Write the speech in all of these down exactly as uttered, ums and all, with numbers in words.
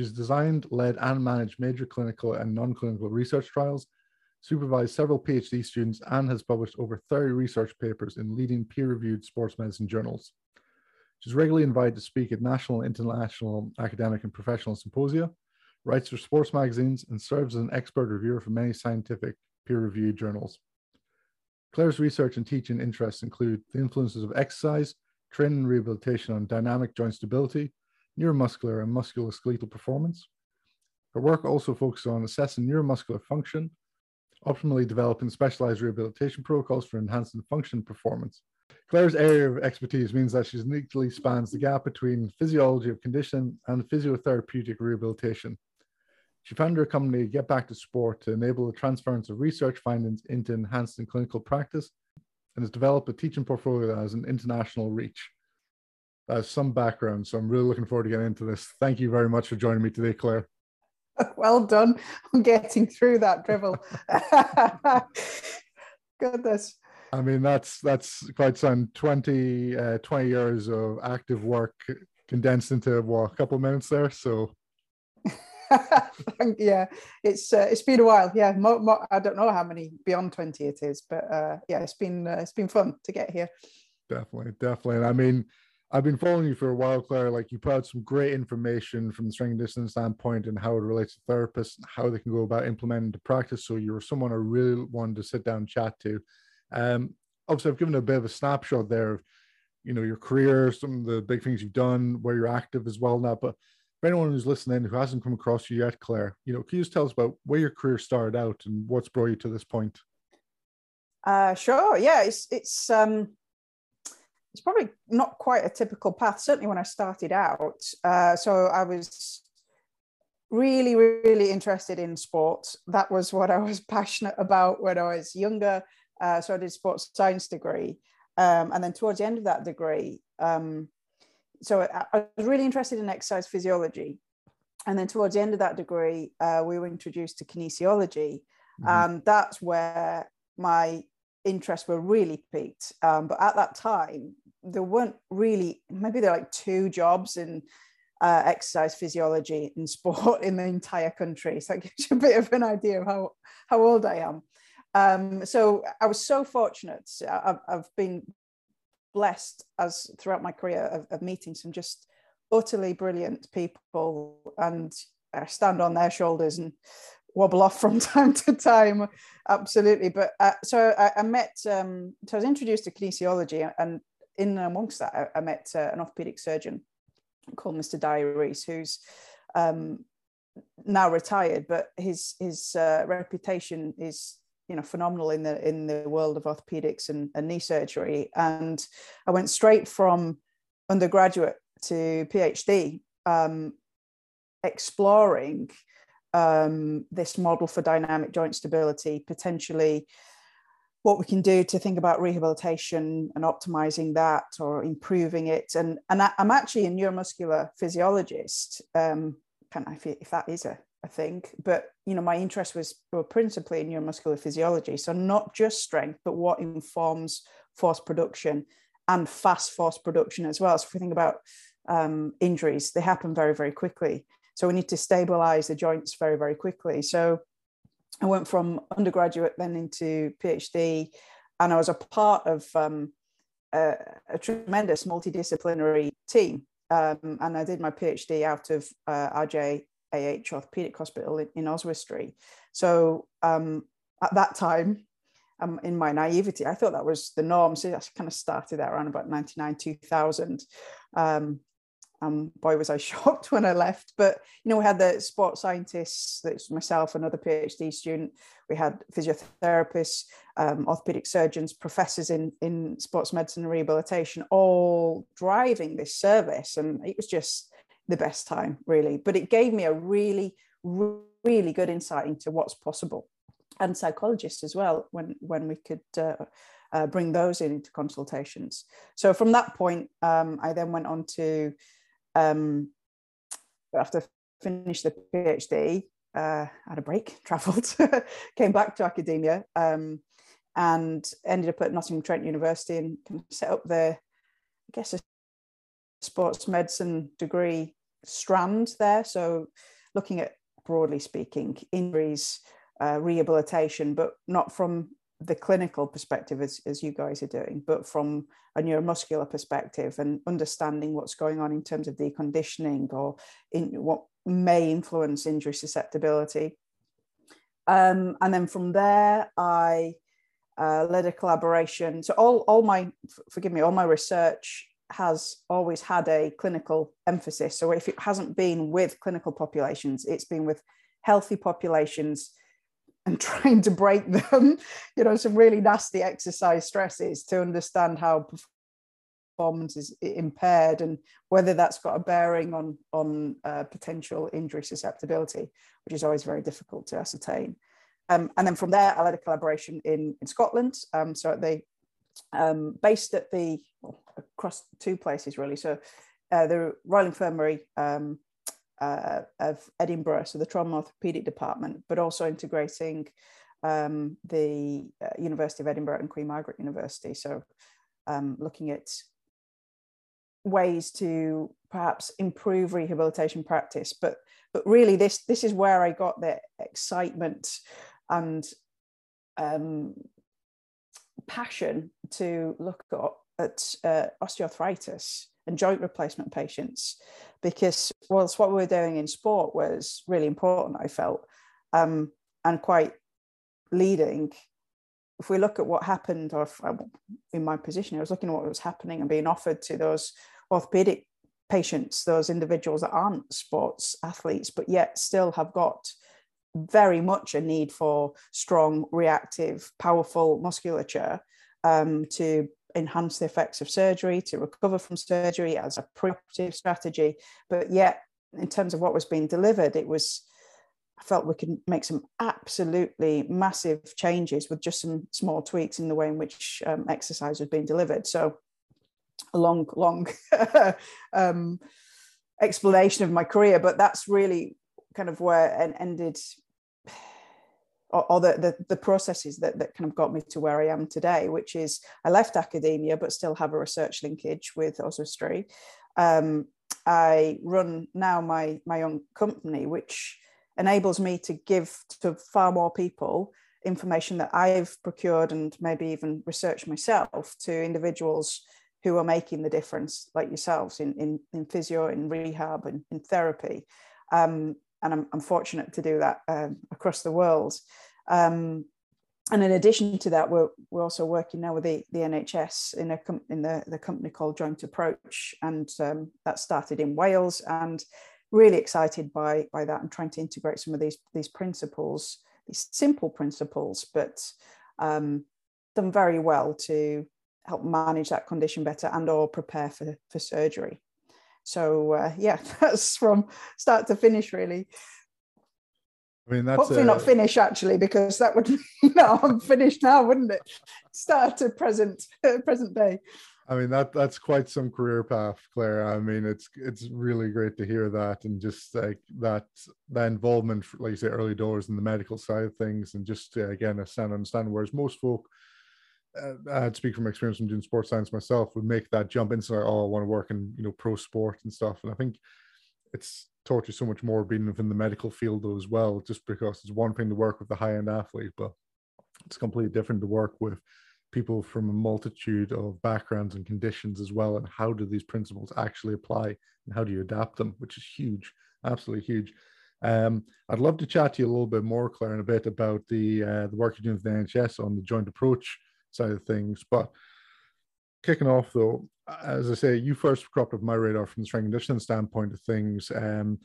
She's designed, led, and managed major clinical and non-clinical research trials, supervised several PhD students, and has published over thirty research papers in leading peer-reviewed sports medicine journals. She's regularly invited to speak at national and international academic and professional symposia, writes for sports magazines, and serves as an expert reviewer for many scientific peer-reviewed journals. Claire's research and teaching interests include the influences of exercise, training and rehabilitation on dynamic joint stability, neuromuscular and musculoskeletal performance. Her work also focuses on assessing neuromuscular function, optimally developing specialized rehabilitation protocols for enhancing function and performance. Claire's area of expertise means that she uniquely spans the gap between physiology of conditioning and physiotherapeutic rehabilitation. She founded her company, Get Back to Sport, to enable the transference of research findings into enhancing clinical practice, and has developed a teaching portfolio that has an international reach. That's some background, so I'm really looking forward to getting into this. Thank you very much for joining me today, Claire. Well done on getting through that drivel. Goodness. I mean, that's that's quite some twenty, uh, twenty years of active work condensed into, what, a couple of minutes there, so... Yeah, it's uh, it's been a while. Yeah, more, more, I don't know how many beyond twenty it is, but uh, yeah, it's been uh, it's been fun to get here. Definitely, definitely. And I mean, I've been following you for a while, Claire. Like, you put out some great information from the strength and conditioning standpoint and how it relates to therapists, and how they can go about implementing the practice. So you were someone I really wanted to sit down and chat to. Um, obviously, I've given a bit of a snapshot there of, you know, your career, some of the big things you've done, where you're active as well now, but. For anyone who's listening who hasn't come across you yet, Claire, you know, can you just tell us about where your career started out and what's brought you to this point? Uh, sure. Yeah, it's it's um, it's probably not quite a typical path. Certainly when I started out, uh, so I was really, really interested in sports. That was what I was passionate about when I was younger. Uh, so I did a sports science degree, um, and then towards the end of that degree. Um, So I was really interested in exercise physiology. And then towards the end of that degree, uh, we were introduced to kinesiology. Mm-hmm. Um, that's where my interests were really piqued. Um, but at that time, there weren't really, maybe there were like two jobs in uh, exercise physiology and sport in the entire country. So that gives you a bit of an idea of how, how old I am. Um, so I was so fortunate. I've, I've been blessed as throughout my career of, of meeting some just utterly brilliant people, and I stand on their shoulders and wobble off from time to time, absolutely. But uh, so I, I met um so I was introduced to kinesiology, and in amongst that I, I met uh, an orthopedic surgeon called Mister Diaries, who's um now retired, but his his uh, reputation is, you know, phenomenal in the in the world of orthopedics and, and knee surgery. And I went straight from undergraduate to PhD, um, exploring um, this model for dynamic joint stability, potentially what we can do to think about rehabilitation and optimizing that or improving it. And, and I, I'm actually a neuromuscular physiologist, um, kind of, if, if that is a I think, but, you know, my interest was well, principally in neuromuscular physiology. So not just strength, but what informs force production and fast force production as well. So if we think about um, injuries, they happen very, very quickly. So we need to stabilize the joints very, very quickly. So I went from undergraduate then into PhD, and I was a part of um, a, a tremendous multidisciplinary team. Um, and I did my PhD out of uh, R J A H Orthopaedic Hospital in, in Oswestry. So um, at that time, um, in my naivety, I thought that was the norm. So I kind of started that around about ninety-nine, two thousand. Um, um, boy, was I shocked when I left. But, you know, we had the sports scientists, that's myself, another PhD student. We had physiotherapists, um, orthopedic surgeons, professors in, in sports medicine and rehabilitation, all driving this service. And it was just the best time, really. But it gave me a really really good insight into what's possible, and psychologists as well, when when we could uh, uh, bring those in into consultations. So from that point, um, I then went on to um, after finished the PhD, uh, had a break, travelled, came back to academia, um, and ended up at Nottingham Trent University and set up the, I guess, a sports medicine degree strand there. So looking at, broadly speaking, injuries, uh, rehabilitation, but not from the clinical perspective as, as you guys are doing, but from a neuromuscular perspective and understanding what's going on in terms of deconditioning or in what may influence injury susceptibility. Um, and then from there, I uh, led a collaboration. So all, all my, forgive me, all my research has always had a clinical emphasis. So if it hasn't been with clinical populations, it's been with healthy populations and trying to break them, you know, some really nasty exercise stresses to understand how performance is impaired and whether that's got a bearing on, on uh, potential injury susceptibility, which is always very difficult to ascertain. Um, and then from there, I led a collaboration in, in Scotland. Um, so they um, based at the, well, across two places really. So uh, the Royal Infirmary, um, Uh, of Edinburgh, so the trauma orthopaedic department, but also integrating um, the uh, University of Edinburgh and Queen Margaret University. So um, looking at ways to perhaps improve rehabilitation practice, but but really this this is where I got the excitement and um, passion to look at uh, osteoarthritis and joint replacement patients, because whilst what we were doing in sport was really important, I felt, um, and quite leading, if we look at what happened, or if I, in my position, I was looking at what was happening and being offered to those orthopedic patients, those individuals that aren't sports athletes, but yet still have got very much a need for strong, reactive, powerful musculature um, to enhance the effects of surgery, to recover from surgery as a preoperative strategy. But yet, in terms of what was being delivered, it was, I felt we could make some absolutely massive changes with just some small tweaks in the way in which um, exercise was being delivered. So a long, long um, explanation of my career, but that's really kind of where it ended, or, or the, the, the processes that, that kind of got me to where I am today, which is I left academia, but still have a research linkage with Oswestry. Um, I run now my, my own company, which enables me to give to far more people information that I've procured and maybe even researched myself to individuals who are making the difference, like yourselves, in, in, in physio, in rehab, and in, in therapy. Um, And I'm, I'm fortunate to do that um, across the world. Um, and in addition to that, we're, we're also working now with the, the N H S in a com in the, the company called Joint Approach. And um, that started in Wales, and really excited by, by that and trying to integrate some of these, these principles, these simple principles, but um, done very well to help manage that condition better and or prepare for, for surgery. So uh, yeah, that's from start to finish, really. I mean, that's hopefully a... not finish actually, because that would mean no, I'm finished now, wouldn't it? Start to present uh, present day. I mean, that that's quite some career path, Claire. I mean, it's it's really great to hear that, and just like that that involvement, for, like you say, early doors in the medical side of things, and just uh, again, I stand understand whereas most folk. Uh, I'd speak from experience from doing sports science myself, would make that jump into like, oh, I want to work in, you know, pro sport and stuff. And I think it's taught you so much more being within the medical field though as well, just because it's one thing to work with the high-end athlete, but it's completely different to work with people from a multitude of backgrounds and conditions as well. And how do these principles actually apply, and how do you adapt them, which is huge, absolutely huge. Um, I'd love to chat to you a little bit more, Claire, in a bit about the, uh, the work you're doing with the N H S on the joint approach side of things. But kicking off though, as I say, you first cropped up my radar from the strength and conditioning standpoint of things, um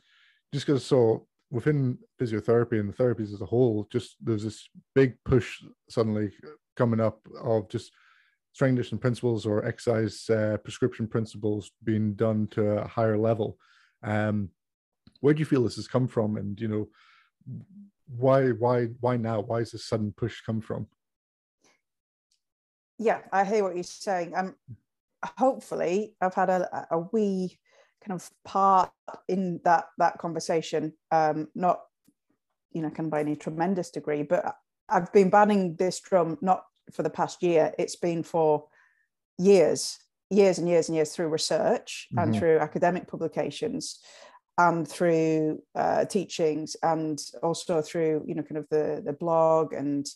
just because so within physiotherapy and the therapies as a whole, just there's this big push suddenly coming up of just strength and conditioning principles or exercise uh, prescription principles being done to a higher level. Um where do you feel this has come from, and you know, why why why now why is this sudden push come from? Yeah, I hear what you're saying. Um, hopefully, I've had a, a wee kind of part in that that conversation. Um, not, you know, kind of by any tremendous degree, but I've been banning this drum not for the past year. It's been for years, years and years and years through research, mm-hmm. and through academic publications, and through uh, teachings, and also through, you know, kind of the, the blog and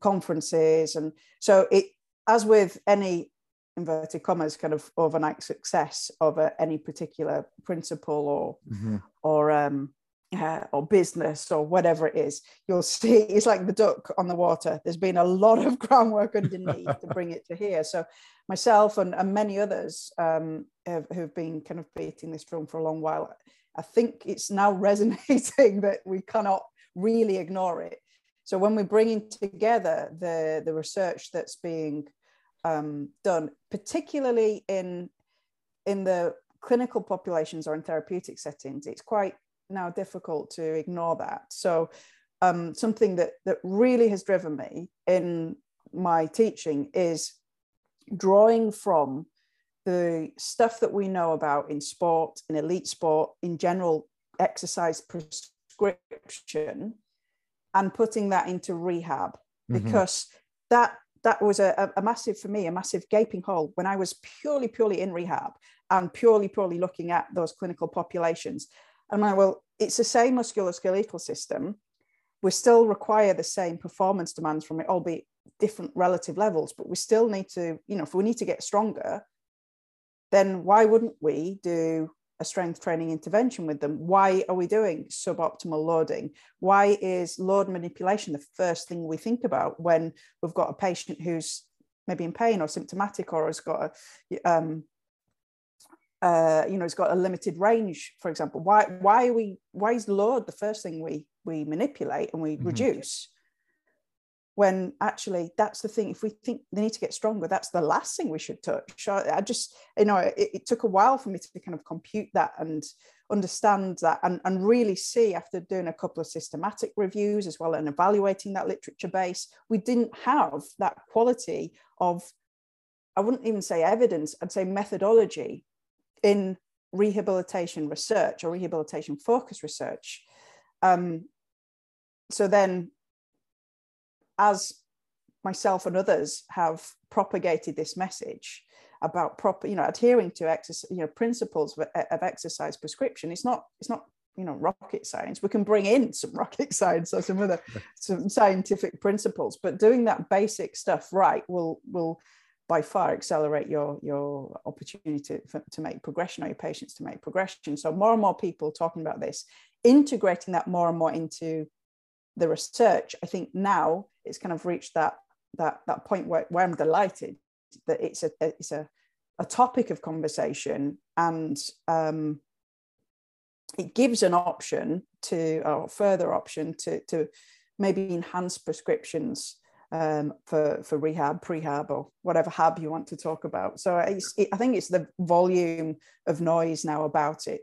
conferences. And so it, as with any inverted commas kind of overnight success of a, any particular principle or mm-hmm. or um uh, or business or whatever it is, you'll see it's like the duck on the water. There's been a lot of groundwork underneath to bring it to here. So myself and, and many others um have, who've been kind of beating this drum for a long while, I think it's now resonating that we cannot really ignore it. So when we're bringing together the the research that's being Um, done, particularly in in the clinical populations or in therapeutic settings, it's quite now difficult to ignore that. So um, something that that really has driven me in my teaching is drawing from the stuff that we know about in sport, in elite sport, in general exercise prescription, and putting that into rehab, because mm-hmm. that That was a, a massive, for me, a massive gaping hole when I was purely, purely in rehab and purely, purely looking at those clinical populations. And I, well, it's the same musculoskeletal system. We still require the same performance demands from it, albeit different relative levels, but we still need to, you know, if we need to get stronger, then why wouldn't we do a strength training intervention with them? Why are we doing suboptimal loading? Why is load manipulation the first thing we think about when we've got a patient who's maybe in pain or symptomatic, or has got a, um, uh, you know, has got a limited range, for example? Why, why are we, why is load the first thing we we manipulate and we mm-hmm. reduce? When actually that's the thing, if we think they need to get stronger, that's the last thing we should touch. I just, you know, it, it took a while for me to kind of compute that and understand that, and, and really see, after doing a couple of systematic reviews as well and evaluating that literature base, we didn't have that quality of, I wouldn't even say evidence, I'd say methodology in rehabilitation research or rehabilitation focused research. Um, so then, as myself and others have propagated this message about proper, you know, adhering to exercise, you know, principles of, of exercise prescription, it's not, it's not, you know, rocket science. We can bring in some rocket science or some other, some scientific principles, but doing that basic stuff right will, will by far accelerate your, your opportunity to, to make progression, or your patients to make progression. So more and more people talking about this, integrating that more and more into the research. I think now it's kind of reached that that that point where, where I'm delighted that it's a it's a, a topic of conversation, and um, it gives an option to, or further option to to maybe enhance prescriptions um, for for rehab, prehab, or whatever hab you want to talk about. So it's, it, I think it's the volume of noise now about it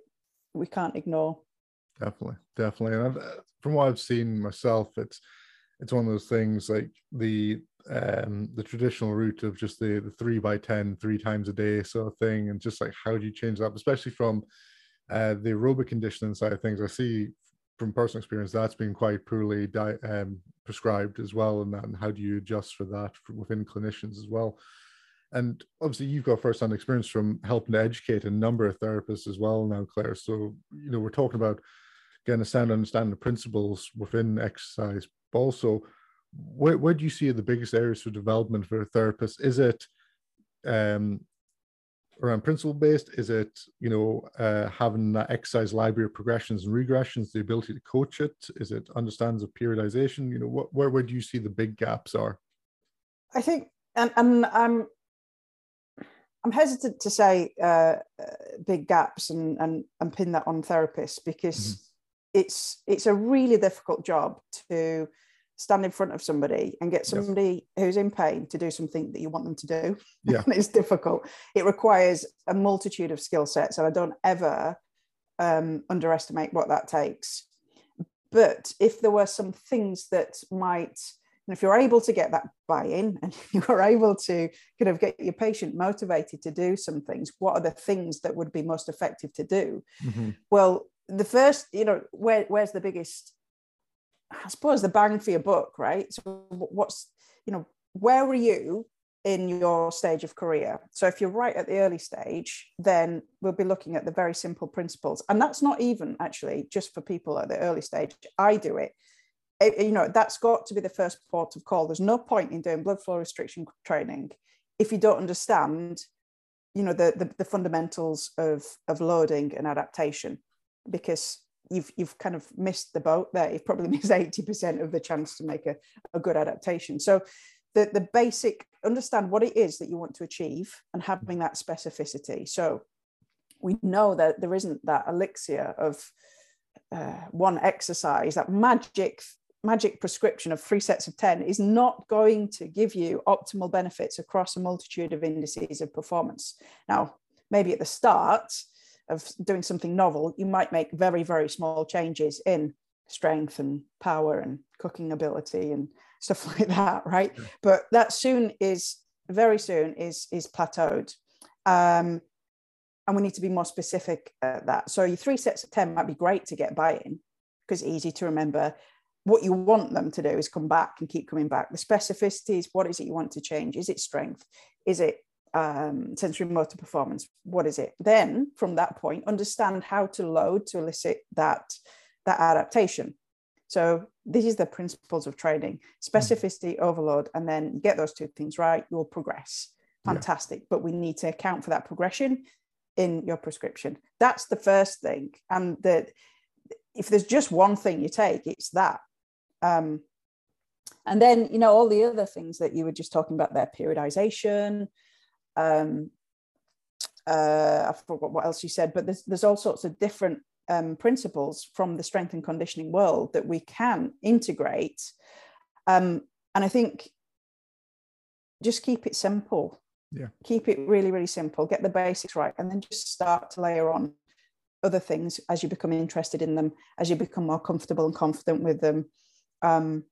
we can't ignore. Definitely, definitely. And I've, from what I've seen myself, it's it's one of those things, like the um, the traditional route of just the, the three by ten, three times a day sort of thing, and just like, how do you change that, especially from uh, the aerobic conditioning side of things? I see from personal experience that's been quite poorly di- um, prescribed as well, and, that, and how do you adjust for that within clinicians as well? And obviously you've got first-hand experience from helping to educate a number of therapists as well now, Claire. So, you know, we're talking about getting a sound understanding of principles within exercise, but also where, where do you see the biggest areas for development for a therapist? Is it um, around principle-based? Is it, you know, uh, having that exercise library of progressions and regressions, the ability to coach it? Is it understanding of periodization? You know, what, where, where do you see the big gaps are? I think, and, and um, I'm hesitant to say uh, big gaps and, and and pin that on therapists, because mm-hmm. it's it's a really difficult job to stand in front of somebody and get somebody yes. who's in pain to do something that you want them to do. Yeah. It's difficult. It requires a multitude of skill sets, and I don't ever um, underestimate what that takes. But if there were some things that might, and if you're able to get that buy-in and you are able to kind of get your patient motivated to do some things, what are the things that would be most effective to do? Mm-hmm. Well, the first, you know, where, where's the biggest, I suppose, the bang for your buck, right? So what's, you know, where were you in your stage of career. So if you're right at the early stage, then we'll be looking at the very simple principles. And that's not even actually just for people at the early stage. I do it. it you know, that's got to be the first port of call. There's no point in doing blood flow restriction training if you don't understand, you know, the the, the fundamentals of, of loading and adaptation, because you've you've kind of missed the boat there. You've probably missed eighty percent of the chance to make a, a good adaptation. So the, the basic, understand what it is that you want to achieve and having that specificity. So we know that there isn't that elixir of uh, one exercise, that magic, magic prescription of three sets of ten is not going to give you optimal benefits across a multitude of indices of performance. Now, maybe at the start of doing something novel, you might make very, very small changes in strength and power and cooking ability and stuff like that, right? Sure. But that soon is, very soon is, is plateaued. Um, and we need to be more specific at that. So your three sets of ten might be great to get buy-in because it's easy to remember. What you want them to do is come back and keep coming back. The specificity is, what is it you want to change? Is it strength? Is it um, sensory motor performance? What is it? Then from that point, understand how to load to elicit that that adaptation. So this is the principles of training: specificity, overload, and then you get those two things right, you'll progress. Fantastic. Yeah. But we need to account for that progression in your prescription. That's the first thing. And that if there's just one thing you take, it's that. Um, and then, you know, all the other things that you were just talking about there, periodization, um, uh, I forgot what else you said, but there's, there's all sorts of different Um, principles from the strength and conditioning world that we can integrate. Um, and I think just keep it simple. Yeah. Keep it really, really simple. Get the basics right, and then just start to layer on other things as you become interested in them, as you become more comfortable and confident with them. Um,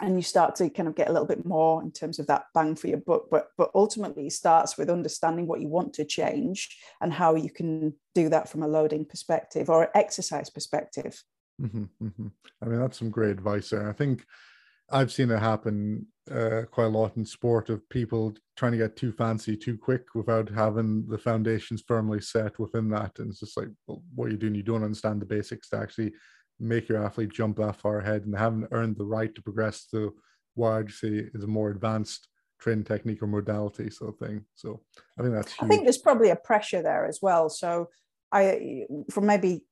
and you start to kind of get a little bit more in terms of that bang for your buck. But, but ultimately it starts with understanding what you want to change and how you can do that from a loading perspective or an exercise perspective. Mm-hmm, mm-hmm. I mean, that's some great advice there. I think I've seen it happen uh, quite a lot in sport, of people trying to get too fancy too quick without having the foundations firmly set within that. And it's just like, well, what are you doing? You don't understand the basics to actually make your athlete jump that far ahead, and they haven't earned the right to progress to what I'd say is a more advanced training technique or modality sort of thing. So I think that's huge. I think there's probably a pressure there as well. So I, from maybe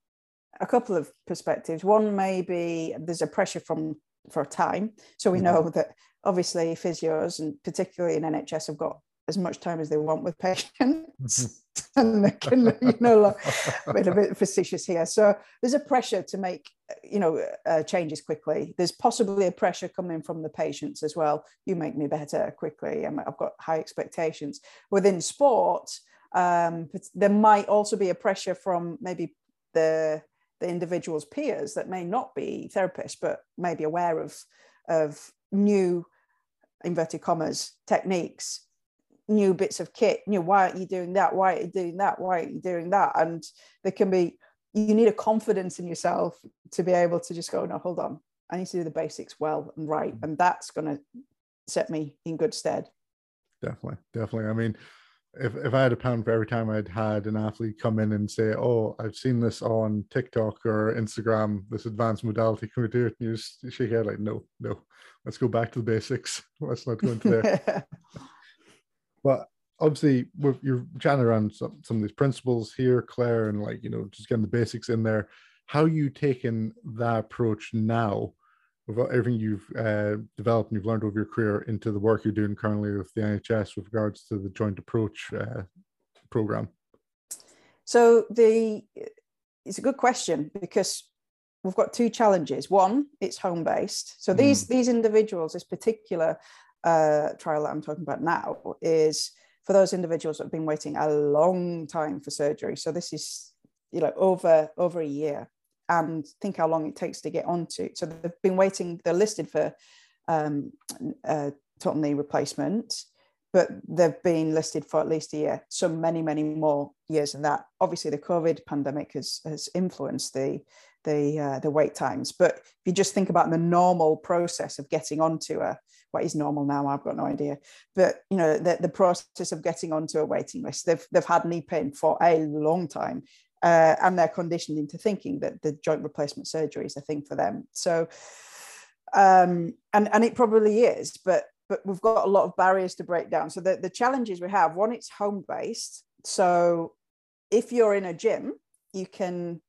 a couple of perspectives, one, maybe there's a pressure from for time. So we know that obviously physios, and particularly in N H S, have got as much time as they want with patients, and they can, you know, a bit, a bit facetious here. So there's a pressure to make, you know, uh, changes quickly. There's possibly a pressure coming from the patients as well. You make me better quickly, and I've got high expectations. Within sport, um, there might also be a pressure from maybe the the individual's peers that may not be therapists, but may be aware of of new, inverted commas, techniques, new bits of kit. You know, why aren't you doing that? Why aren't you doing that? Why aren't you doing that? And there can be, you need a confidence in yourself to be able to just go, no, hold on, I need to do the basics well and right. And that's going to set me in good stead. Definitely. Definitely. I mean, if, if I had a pound for every time I'd had an athlete come in and say, oh, I've seen this on TikTok or Instagram, this advanced modality, can we do it? And you just shake your head like, no, no, let's go back to the basics. Let's not go into there. But obviously, we're, you're chatting around some, some of these principles here, Claire, and like, you know, just getting the basics in there. How are you taking that approach now, with everything you've uh, developed and you've learned over your career, into the work you're doing currently with the N H S with regards to the Joint Approach uh, program? So the it's a good question, because we've got two challenges. One, it's home based. So these mm. these individuals, this particular Uh, trial that I'm talking about now is for those individuals that have been waiting a long time for surgery. So this is, you know, over over a year, and think how long it takes to get onto. So they've been waiting, they're listed for um, uh, total knee replacement, but they've been listed for at least a year, so many, many more years than that. Obviously, the COVID pandemic has, has influenced the the uh, the wait times. But if you just think about the normal process of getting onto a, what is normal now, I've got no idea. But, you know, the, the process of getting onto a waiting list, they've, they've had knee pain for a long time. Uh, and they're conditioned into thinking that the joint replacement surgery is a thing for them. So, um, and, and it probably is, but but we've got a lot of barriers to break down. So the, the challenges we have, one, it's home-based. So if you're in a gym, you can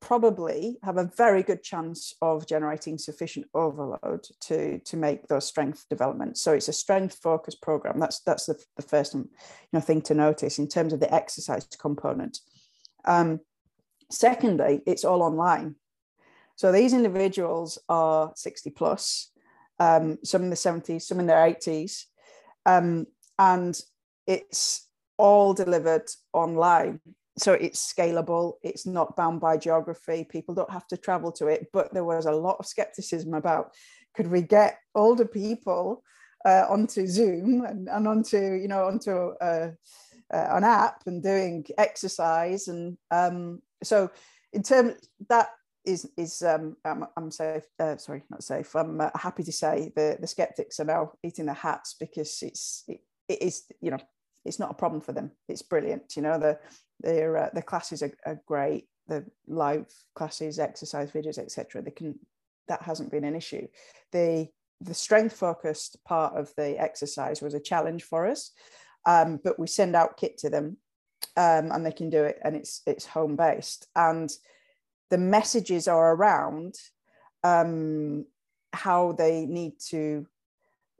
probably have a very good chance of generating sufficient overload to, to make those strength developments. So it's a strength-focused program. That's that's the, the first you know, thing to notice in terms of the exercise component. Um, secondly, it's all online. So these individuals are sixty plus. Um, some in the seventies, some in their eighties, um, and it's all delivered online. So it's scalable. It's not bound by geography. People don't have to travel to it. But there was a lot of skepticism about, could we get older people uh, onto Zoom and, and onto, you know, onto uh, uh, an app and doing exercise? And um, so in terms that. Is is um I'm, I'm safe uh, sorry not safe I'm uh, happy to say the the skeptics are now eating their hats, because it's it, it is you know it's not a problem for them. It's brilliant. You know the their uh, the classes are, are great. The live classes, exercise videos, et cetera. They can that hasn't been an issue. The the strength focused part of the exercise was a challenge for us, um, but we send out kit to them, um, and they can do it, and it's it's home based. And the messages are around um, how they need to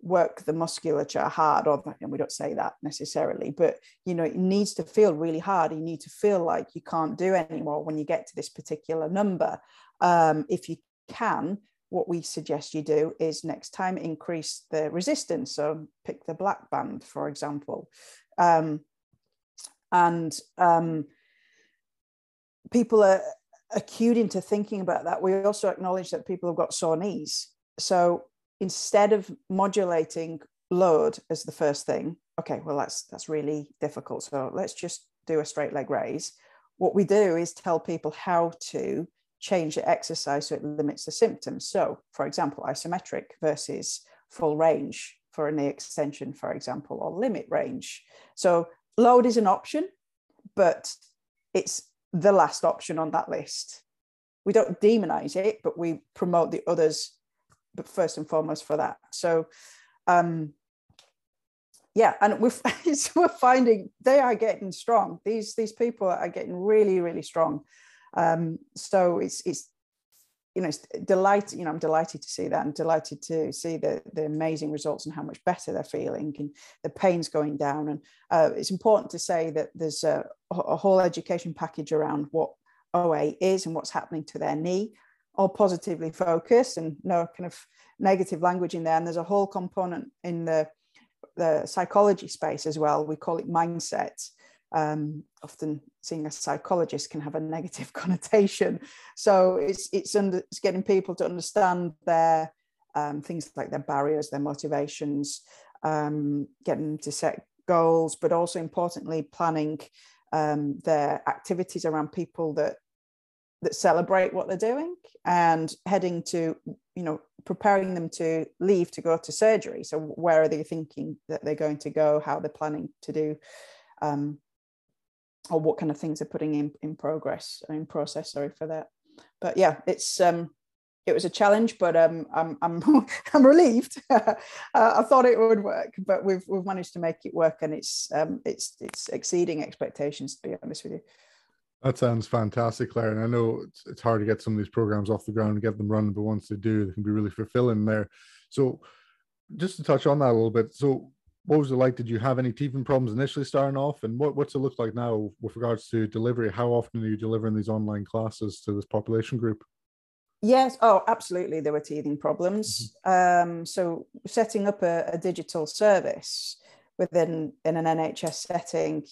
work the musculature hard, or, and we don't say that necessarily, but, you know, it needs to feel really hard. You need to feel like you can't do anymore when you get to this particular number. Um, if you can, what we suggest you do is next time increase the resistance. So pick the black band, for example. Um, and um, people are, acute into thinking about that. We also acknowledge that people have got sore knees. So instead of modulating load as the first thing, okay, well, that's that's really difficult, so let's just do a straight leg raise. What we do is tell people how to change the exercise so it limits the symptoms. So, for example, isometric versus full range for a knee extension, for example, or limit range. So load is an option, but it's the last option on that list. We don't demonize it, but we promote the others, but first and foremost for that. So um yeah, and we're, we're finding they are getting strong. These these people are getting really, really strong. Um so it's it's you know it's delight you know I'm delighted to see that. I'm delighted to see the the amazing results and how much better they're feeling, and the pain's going down. And uh, it's important to say that there's a, a whole education package around what O A is and what's happening to their knee, all positively focused and no kind of negative language in there. And there's a whole component in the the psychology space as well. We call it mindset. Um, often seeing a psychologist can have a negative connotation. So it's it's, under, it's getting people to understand their um, things like their barriers, their motivations, um, getting them to set goals, but also importantly planning um, their activities around people that that celebrate what they're doing, and heading to, you know, preparing them to leave to go to surgery. So where are they thinking that they're going to go, how they're planning to do, um, or what kind of things are putting in, in progress in process, sorry for that. But yeah, it's, um, it was a challenge, but um, I'm, I'm, I'm relieved. uh, I thought it would work, but we've, we've managed to make it work, and it's, um, it's, it's exceeding expectations, to be honest with you. That sounds fantastic, Claire. And I know it's, it's hard to get some of these programs off the ground and get them running, but once they do, they can be really fulfilling there. So just to touch on that a little bit. So what was it like? Did you have any teething problems initially starting off, and what, what's it look like now with regards to delivery? How often are you delivering these online classes to this population group? Yes. Oh, absolutely. There were teething problems. Mm-hmm. Um, so setting up a, a digital service within in an N H S setting,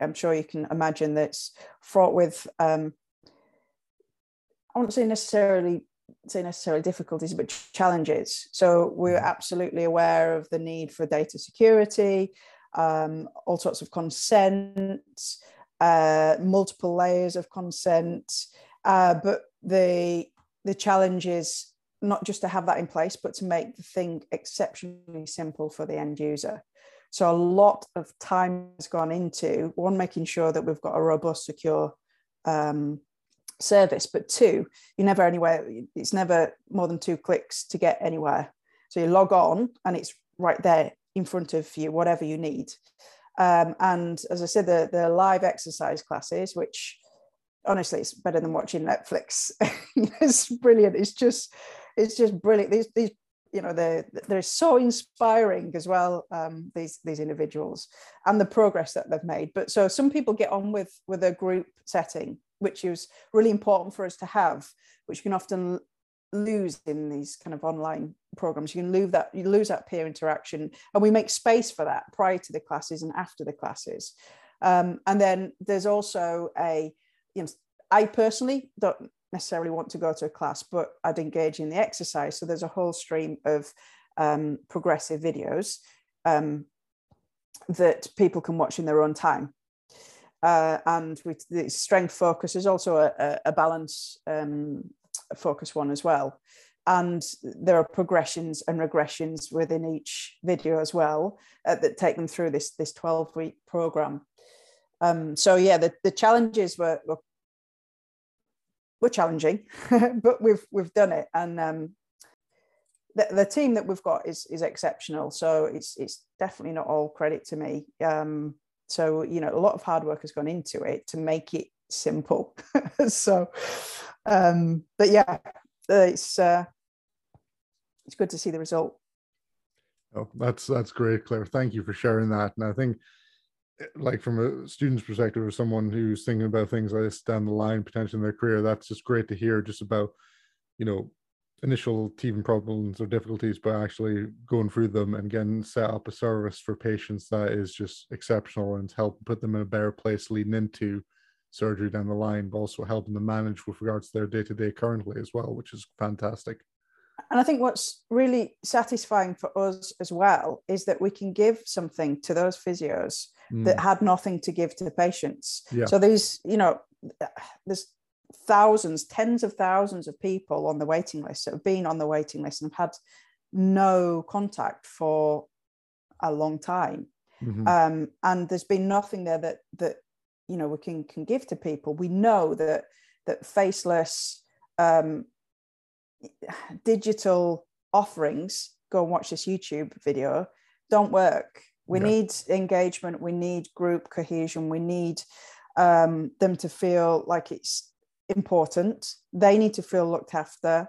I'm sure you can imagine that's fraught with, um, I wouldn't say necessarily say necessarily difficulties, but challenges. So we're absolutely aware of the need for data security, um, all sorts of consent, uh, multiple layers of consent, uh, but the the challenge is not just to have that in place, but to make the thing exceptionally simple for the end user. So a lot of time has gone into, one, making sure that we've got a robust, secure um, service, but two, you're never anywhere, it's never more than two clicks to get anywhere. So you log on and it's right there in front of you, whatever you need. Um, and as I said, the, the live exercise classes, which honestly, it's better than watching Netflix. It's brilliant. It's just, it's just brilliant. These, these, you know, they're they're so inspiring as well. Um, these these individuals and the progress that they've made. But so some people get on with with a group setting, which is really important for us to have, which you can often lose in these kind of online programs. You can lose that you lose that peer interaction, and we make space for that prior to the classes and after the classes. Um, and then there's also a You know, I personally don't necessarily want to go to a class, but I'd engage in the exercise. So there's a whole stream of um, progressive videos um, that people can watch in their own time. Uh, and with the strength focus is also a, a balance um, focus one as well. And there are progressions and regressions within each video as well uh, that take them through this this twelve week program. Um, so yeah, the, the challenges were were, were challenging, but we've we've done it, and um, the the team that we've got is is exceptional. So it's it's definitely not all credit to me. Um, so you know, a lot of hard work has gone into it to make it simple. so, um, but yeah, it's uh, it's good to see the result. Oh, that's that's great, Claire. Thank you for sharing that, and I think, like from a student's perspective or someone who's thinking about things like this down the line, potentially in their career, that's just great to hear just about, you know, initial teething problems or difficulties, but actually going through them and getting set up a service for patients that is just exceptional and help put them in a better place leading into surgery down the line, but also helping them manage with regards to their day-to-day currently as well, which is fantastic. And I think what's really satisfying for us as well is that we can give something to those physios mm. that had nothing to give to the patients. Yeah. So these, you know, there's thousands, tens of thousands of people on the waiting list that have been on the waiting list and have had no contact for a long time. Mm-hmm. Um, and there's been nothing there that, that you know, we can, can give to people. We know that, that faceless, um, digital offerings, go and watch this YouTube video, don't work. We yeah. need engagement. We need group cohesion. We need um, them to feel like it's important. They need to feel looked after.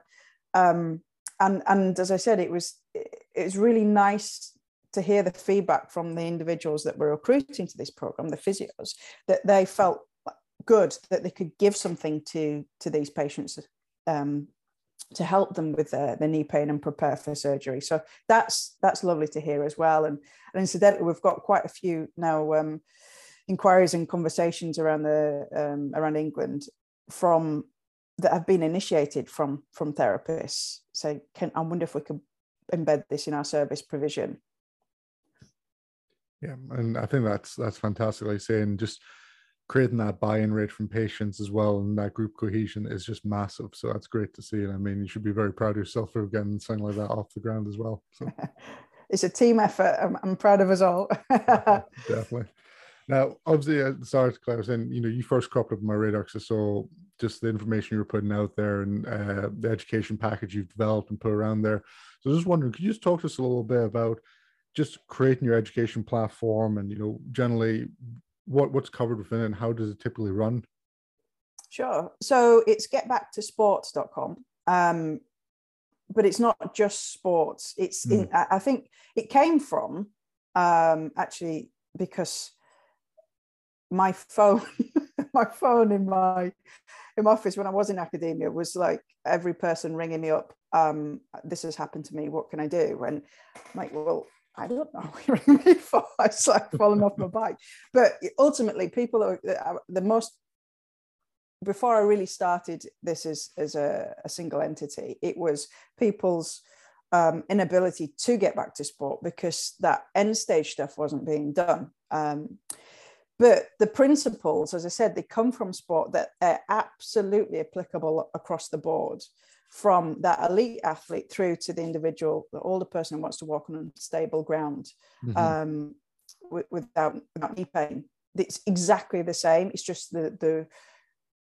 Um, and, and as I said, it was, it was really nice to hear the feedback from the individuals that were recruiting to this program, the physios, that they felt good, that they could give something to, to these patients, um, to help them with the, the knee pain and prepare for surgery. So that's that's lovely to hear as well. And, and incidentally, we've got quite a few now um, inquiries and conversations around the um, around England from that have been initiated from from therapists. So can I wonder if we could embed this in our service provision? Yeah, and I think that's that's fantastic. Like saying just creating that buy-in rate from patients as well, and that group cohesion is just massive. So that's great to see. And I mean, you should be very proud of yourself for getting something like that off the ground as well. So it's a team effort. I'm, I'm proud of us all. Definitely. Now, obviously, uh, sorry, Claire, I was saying, you know, you first cropped up on my radar because I saw just the information you were putting out there and uh, the education package you've developed and put around there. So I was just wondering, could you just talk to us a little bit about just creating your education platform and, you know, generally What, what's covered within it and how does it typically run? Sure. So it's get back to sport dot com. Um, but it's not just sports. It's, mm. in, I think it came from um, actually because my phone, my phone in my, in my office when I was in academia was like every person ringing me up. Um, this has happened to me. What can I do? And I'm like, well, I don't know what you're for. It's like falling off my bike. But ultimately, people are the most before I really started this as, as a, a single entity, it was people's um, inability to get back to sport because that end stage stuff wasn't being done. Um, but the principles, as I said, they come from sport, that are absolutely applicable across the board, from that elite athlete through to the individual, the older person who wants to walk on unstable ground mm-hmm. um, w- without, without knee pain. It's exactly the same. It's just the, the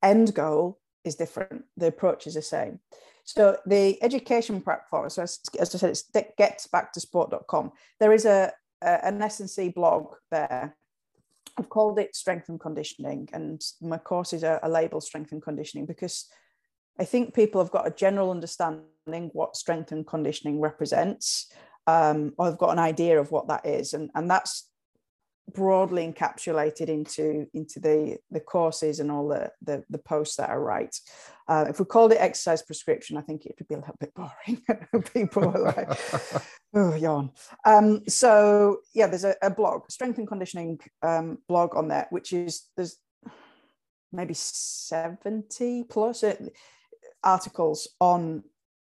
end goal is different. The approach is the same. So the education platform, so as, as I said, it's get back to sport dot com. There is a, a an S and C blog there. I've called it strength and conditioning, and my courses are, are labeled strength and conditioning because I think people have got a general understanding what strength and conditioning represents, um, or have got an idea of what that is, and and that's broadly encapsulated into into the the courses and all the the, the posts that I write. Uh, if we called it exercise prescription, I think it would be a little bit boring. People are like, oh, yawn. Um, so yeah, there's a, a blog, strength and conditioning um, blog on there, which is there's maybe seventy plus articles on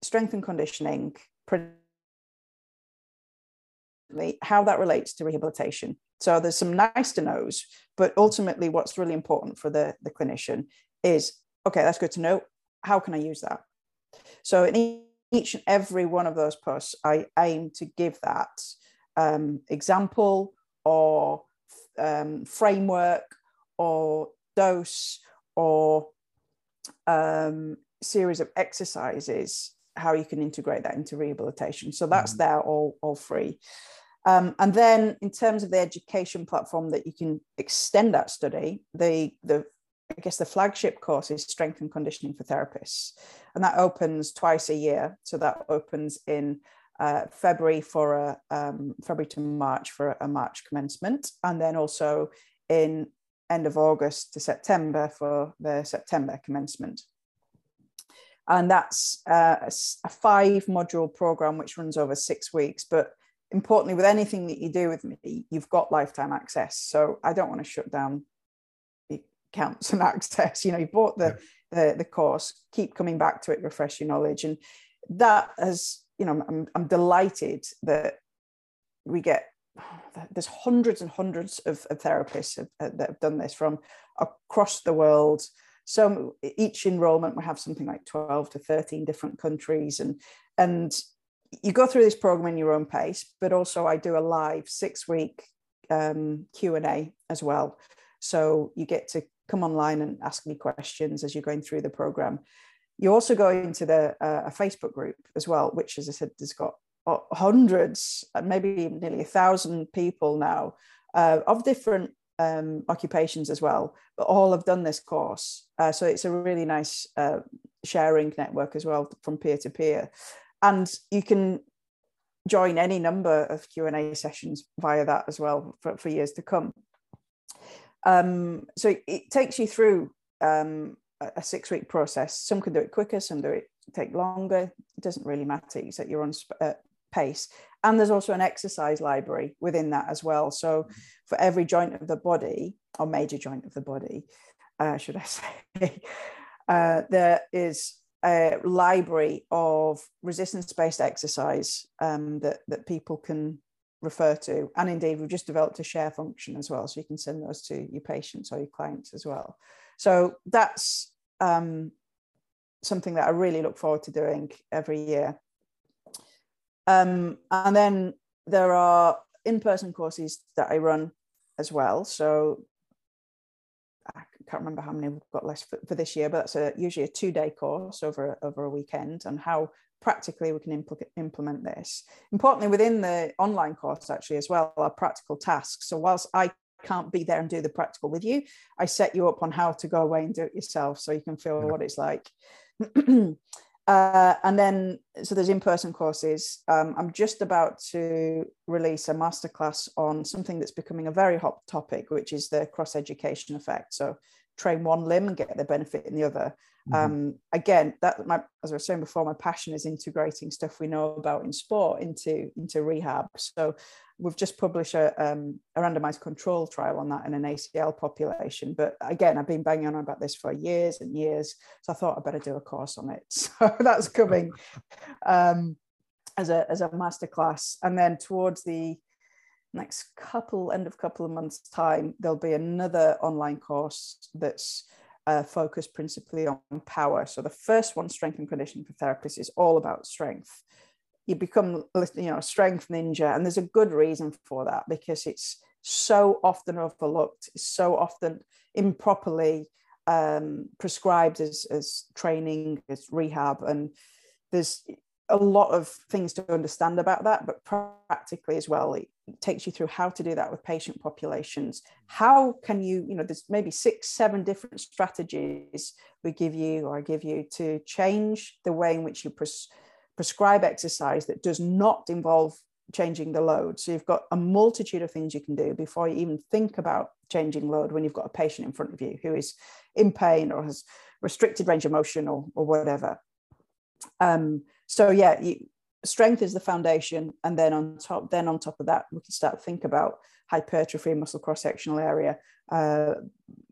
strength and conditioning, how that relates to rehabilitation. So there's some nice to knows, but ultimately what's really important for the, the clinician is, okay, that's good to know. How can I use that? So in each and every one of those posts, I aim to give that um, example or um, framework or dose or um, series of exercises, how you can integrate that into rehabilitation. So that's mm-hmm. there all, all free. Um, and then in terms of the education platform that you can extend that study, the, the I guess the flagship course is Strength and Conditioning for Therapists. And that opens twice a year. So that opens in uh, February for a um, February to March for a March commencement. And then also in end of August to September for the September commencement. And that's uh, a five module program, which runs over six weeks, but importantly, with anything that you do with me, you've got lifetime access. So I don't want to shut down the accounts and access. You know, you bought the, yeah. the the course, keep coming back to it, refresh your knowledge. And that has, you know, I'm, I'm delighted that we get, there's hundreds and hundreds of, of therapists have, uh, that have done this from across the world. So each enrollment, we have something like twelve to thirteen different countries. And, and you go through this program in your own pace, but also I do a live six week um, Q and A as well. So you get to come online and ask me questions as you're going through the program. You also go into the uh, a Facebook group as well, which, as I said, has got hundreds, maybe nearly a thousand people now uh, of different um, occupations as well, but all have done this course. Uh, so it's a really nice uh, sharing network as well from peer to peer. And you can join any number of Q and A sessions via that as well for, for years to come. Um, so it, it takes you through um, a six-week process. Some can do it quicker, some do it take longer. It doesn't really matter. It's at your own uh, pace. And there's also an exercise library within that as well. So for every joint of the body, or major joint of the body, uh, should I say, uh, there is a library of resistance-based exercise um, that, that people can refer to. And indeed, we've just developed a share function as well. So you can send those to your patients or your clients as well. So that's um, something that I really look forward to doing every year. Um, and then there are in-person courses that I run as well. So I can't remember how many we've got left for, for this year, but that's a, usually a two-day course over, over a weekend on how practically we can impl- implement this. Importantly, within the online course actually as well are practical tasks. So whilst I can't be there and do the practical with you, I set you up on how to go away and do it yourself so you can feel yeah. what it's like. uh, and then, so there's in-person courses. Um, I'm just about to release a masterclass on something that's becoming a very hot topic, which is the cross-education effect. So train one limb and get the benefit in the other. Mm-hmm. Um, again, that my, as I was saying before, my passion is integrating stuff we know about in sport into, into rehab. So we've just published a, um, a randomized control trial on that in an A C L population. But again, I've been banging on about this for years and years. So I thought I'd better do a course on it. So that's coming um, as a, as a masterclass. And then towards the next couple, end of couple of months time, there'll be another online course that's Uh, focused principally on power. So the first one, strength and conditioning for therapists, is all about strength. You become, you know, a strength ninja, and there's a good reason for that, because it's so often overlooked, so often improperly um, prescribed as, as training, as rehab, and there's a lot of things to understand about that, but practically as well. It takes you through how to do that with patient populations. How can you, you know, there's maybe six, seven different strategies we give you, or I give you, to change the way in which you pres- prescribe exercise that does not involve changing the load. So you've got a multitude of things you can do before you even think about changing load when you've got a patient in front of you who is in pain or has restricted range of motion or, or whatever. Um, so yeah, you, strength is the foundation, and then on top, then on top of that, we can start to think about hypertrophy, muscle cross-sectional area, uh,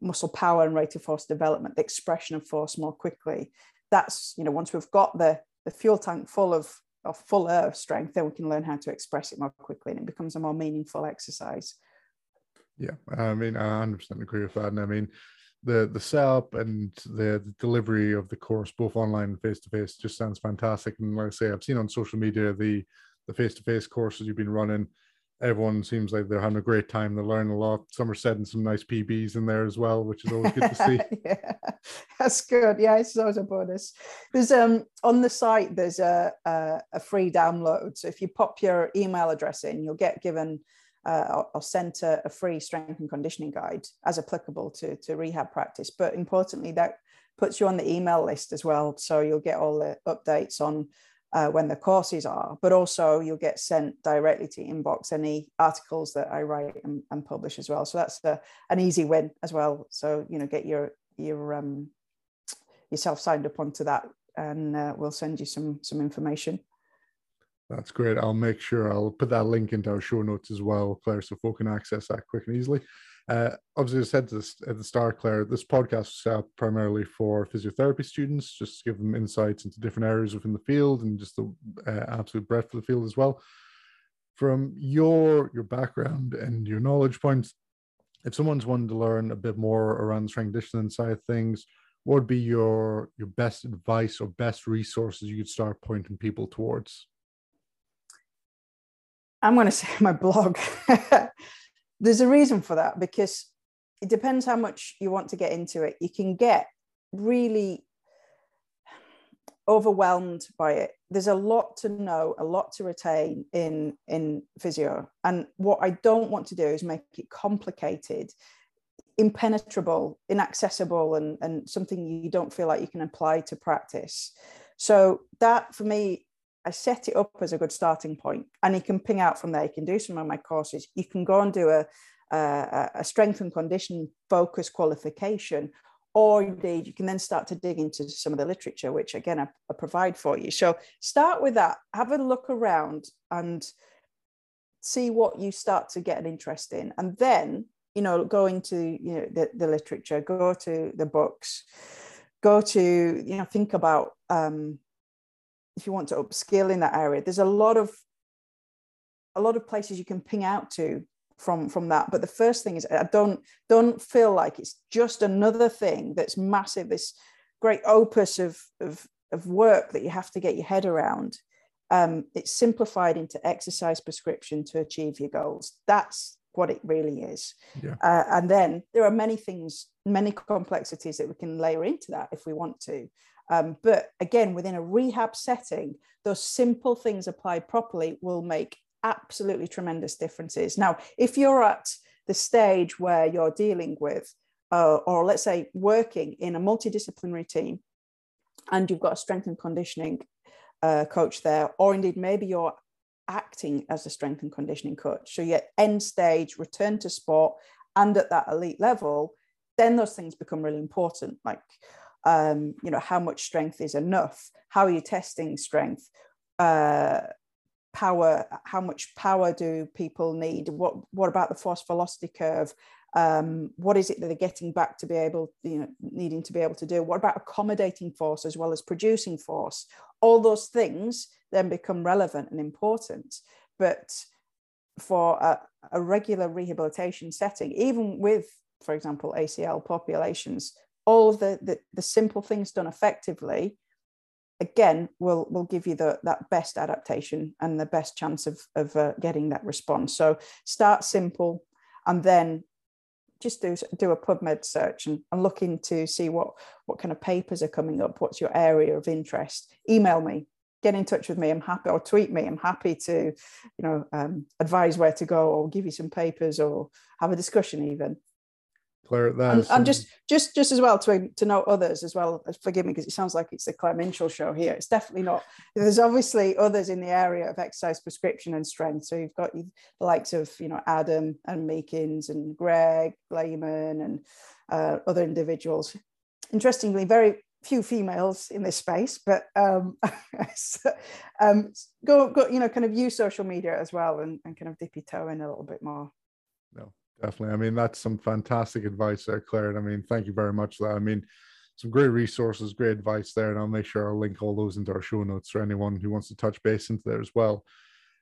muscle power and rate of force development, the expression of force more quickly. That's, you know, once we've got the, the fuel tank full of, or fuller of strength, then we can learn how to express it more quickly, and it becomes a more meaningful exercise. Yeah, I mean, I one hundred percent agree with that, and I mean, The the setup and the, the delivery of the course, both online and face-to-face, just sounds fantastic. And like I say, I've seen on social media the the face-to-face courses you've been running. Everyone seems like they're having a great time. They learn a lot. Some are setting some nice P Bs in there as well, which is always good to see. Yeah, that's good. Yeah, it's always a bonus. There's um on the site, there's a, a, a free download. So if you pop your email address in, you'll get given... Uh, I'll send a, a free strength and conditioning guide as applicable to, to rehab practice. But importantly, that puts you on the email list as well. So you'll get all the updates on uh, when the courses are, but also you'll get sent directly to inbox any articles that I write and, and publish as well. So that's a, an easy win as well. So, you know, get your your um, yourself signed up onto that, and uh, we'll send you some some information. That's great. I'll make sure I'll put that link into our show notes as well, Claire, so folk can access that quick and easily. Uh, obviously, as I said to this, at the start, Claire, this podcast was set up primarily for physiotherapy students, just to give them insights into different areas within the field and just the uh, absolute breadth of the field as well. From your your background and your knowledge points, if someone's wanting to learn a bit more around the strength conditioning side of things, what would be your your best advice or best resources you could start pointing people towards? I'm going to say my blog. There's a reason for that, because it depends how much you want to get into it. You can get really overwhelmed by it. There's a lot to know, a lot to retain in, in physio. And what I don't want to do is make it complicated, impenetrable, inaccessible, and, and something you don't feel like you can apply to practice. So that, for me, I set it up as a good starting point, and you can ping out from there. You can do some of my courses. You can go and do a, a, a strength and conditioning focus qualification, or indeed you can then start to dig into some of the literature, which again, I, I provide for you. So start with that, have a look around and see what you start to get an interest in. And then, you know, go into, you know, the, the literature, go to the books, go to, you know, think about, um, if you want to upskill in that area, there's a lot of a lot of places you can ping out to from from that. But the first thing is, I don't don't feel like it's just another thing that's massive, this great opus of of, of work that you have to get your head around. Um, it's simplified into exercise prescription to achieve your goals. That's what it really is. Yeah. Uh, and then there are many things, many complexities that we can layer into that if we want to. Um, but again, within a rehab setting, those simple things applied properly will make absolutely tremendous differences. Now, if you're at the stage where you're dealing with, uh, or let's say working in a multidisciplinary team, and you've got a strength and conditioning uh, coach there, or indeed maybe you're acting as a strength and conditioning coach, so you're at end stage, return to sport, and at that elite level, then those things become really important. Like, um, you know, how much strength is enough? How are you testing strength? Uh, power, how much power do people need? What, what about the force velocity curve? Um, what is it that they're getting back to be able, you know, needing to be able to do? What about accommodating force as well as producing force? All those things then become relevant and important. But for a, a regular rehabilitation setting, even with, for example, A C L populations, all of the, the, the simple things done effectively, again, will, will give you the, that best adaptation and the best chance of, of uh, getting that response. So start simple, and then just do, do a PubMed search and, and look into see what, what kind of papers are coming up, what's your area of interest. Email me, get in touch with me, I'm happy, or tweet me, I'm happy to, you know, um, advise where to go or give you some papers or have a discussion even. Claire, that and, some... and just, just, just as well to, to know others as well, forgive me, because it sounds like it's the Claire Minshull show here. It's definitely not. There's obviously others in the area of exercise prescription and strength. So you've got the likes of, you know, Adam and Meekins and Greg Lehman and uh, other individuals. Interestingly, very few females in this space, but um, so, um, go, go, you know, kind of use social media as well and, and kind of dip your toe in a little bit more. No. Definitely. I mean, that's some fantastic advice there, Claire. And I mean, thank you very much for that. I mean, some great resources, great advice there. And I'll make sure I'll link all those into our show notes for anyone who wants to touch base into there as well.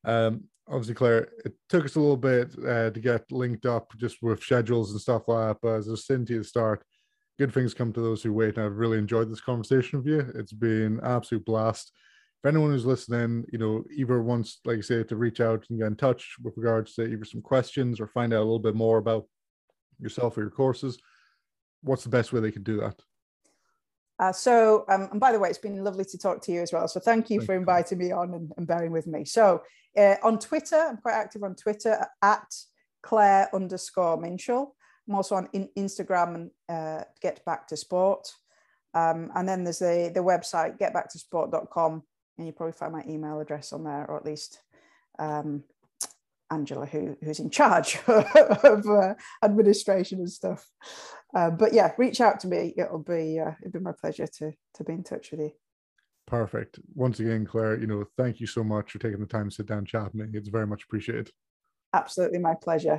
Um, obviously, Claire, it took us a little bit uh, to get linked up just with schedules and stuff like that. But as I was saying to you at the start, good things come to those who wait. And I've really enjoyed this conversation with you. It's been an absolute blast. If anyone who's listening, you know, either wants, like I say, to reach out and get in touch with regards to either some questions or find out a little bit more about yourself or your courses, what's the best way they can do that? Uh, so, um, and by the way, it's been lovely to talk to you as well. So thank you thank for you. inviting me on and, and bearing with me. So uh, on Twitter, I'm quite active on Twitter at Claire underscore Minshull. I'm also on in Instagram and uh, Get Back to Sport. Um, and then there's the, the website, get back to sport dot com. And you probably find my email address on there, or at least um, Angela, who, who's in charge of uh, administration and stuff. Uh, but yeah, reach out to me. It'll be uh, it'll be my pleasure to to be in touch with you. Perfect. Once again, Claire, you know, thank you so much for taking the time to sit down and chat with me. It's very much appreciated. Absolutely, my pleasure.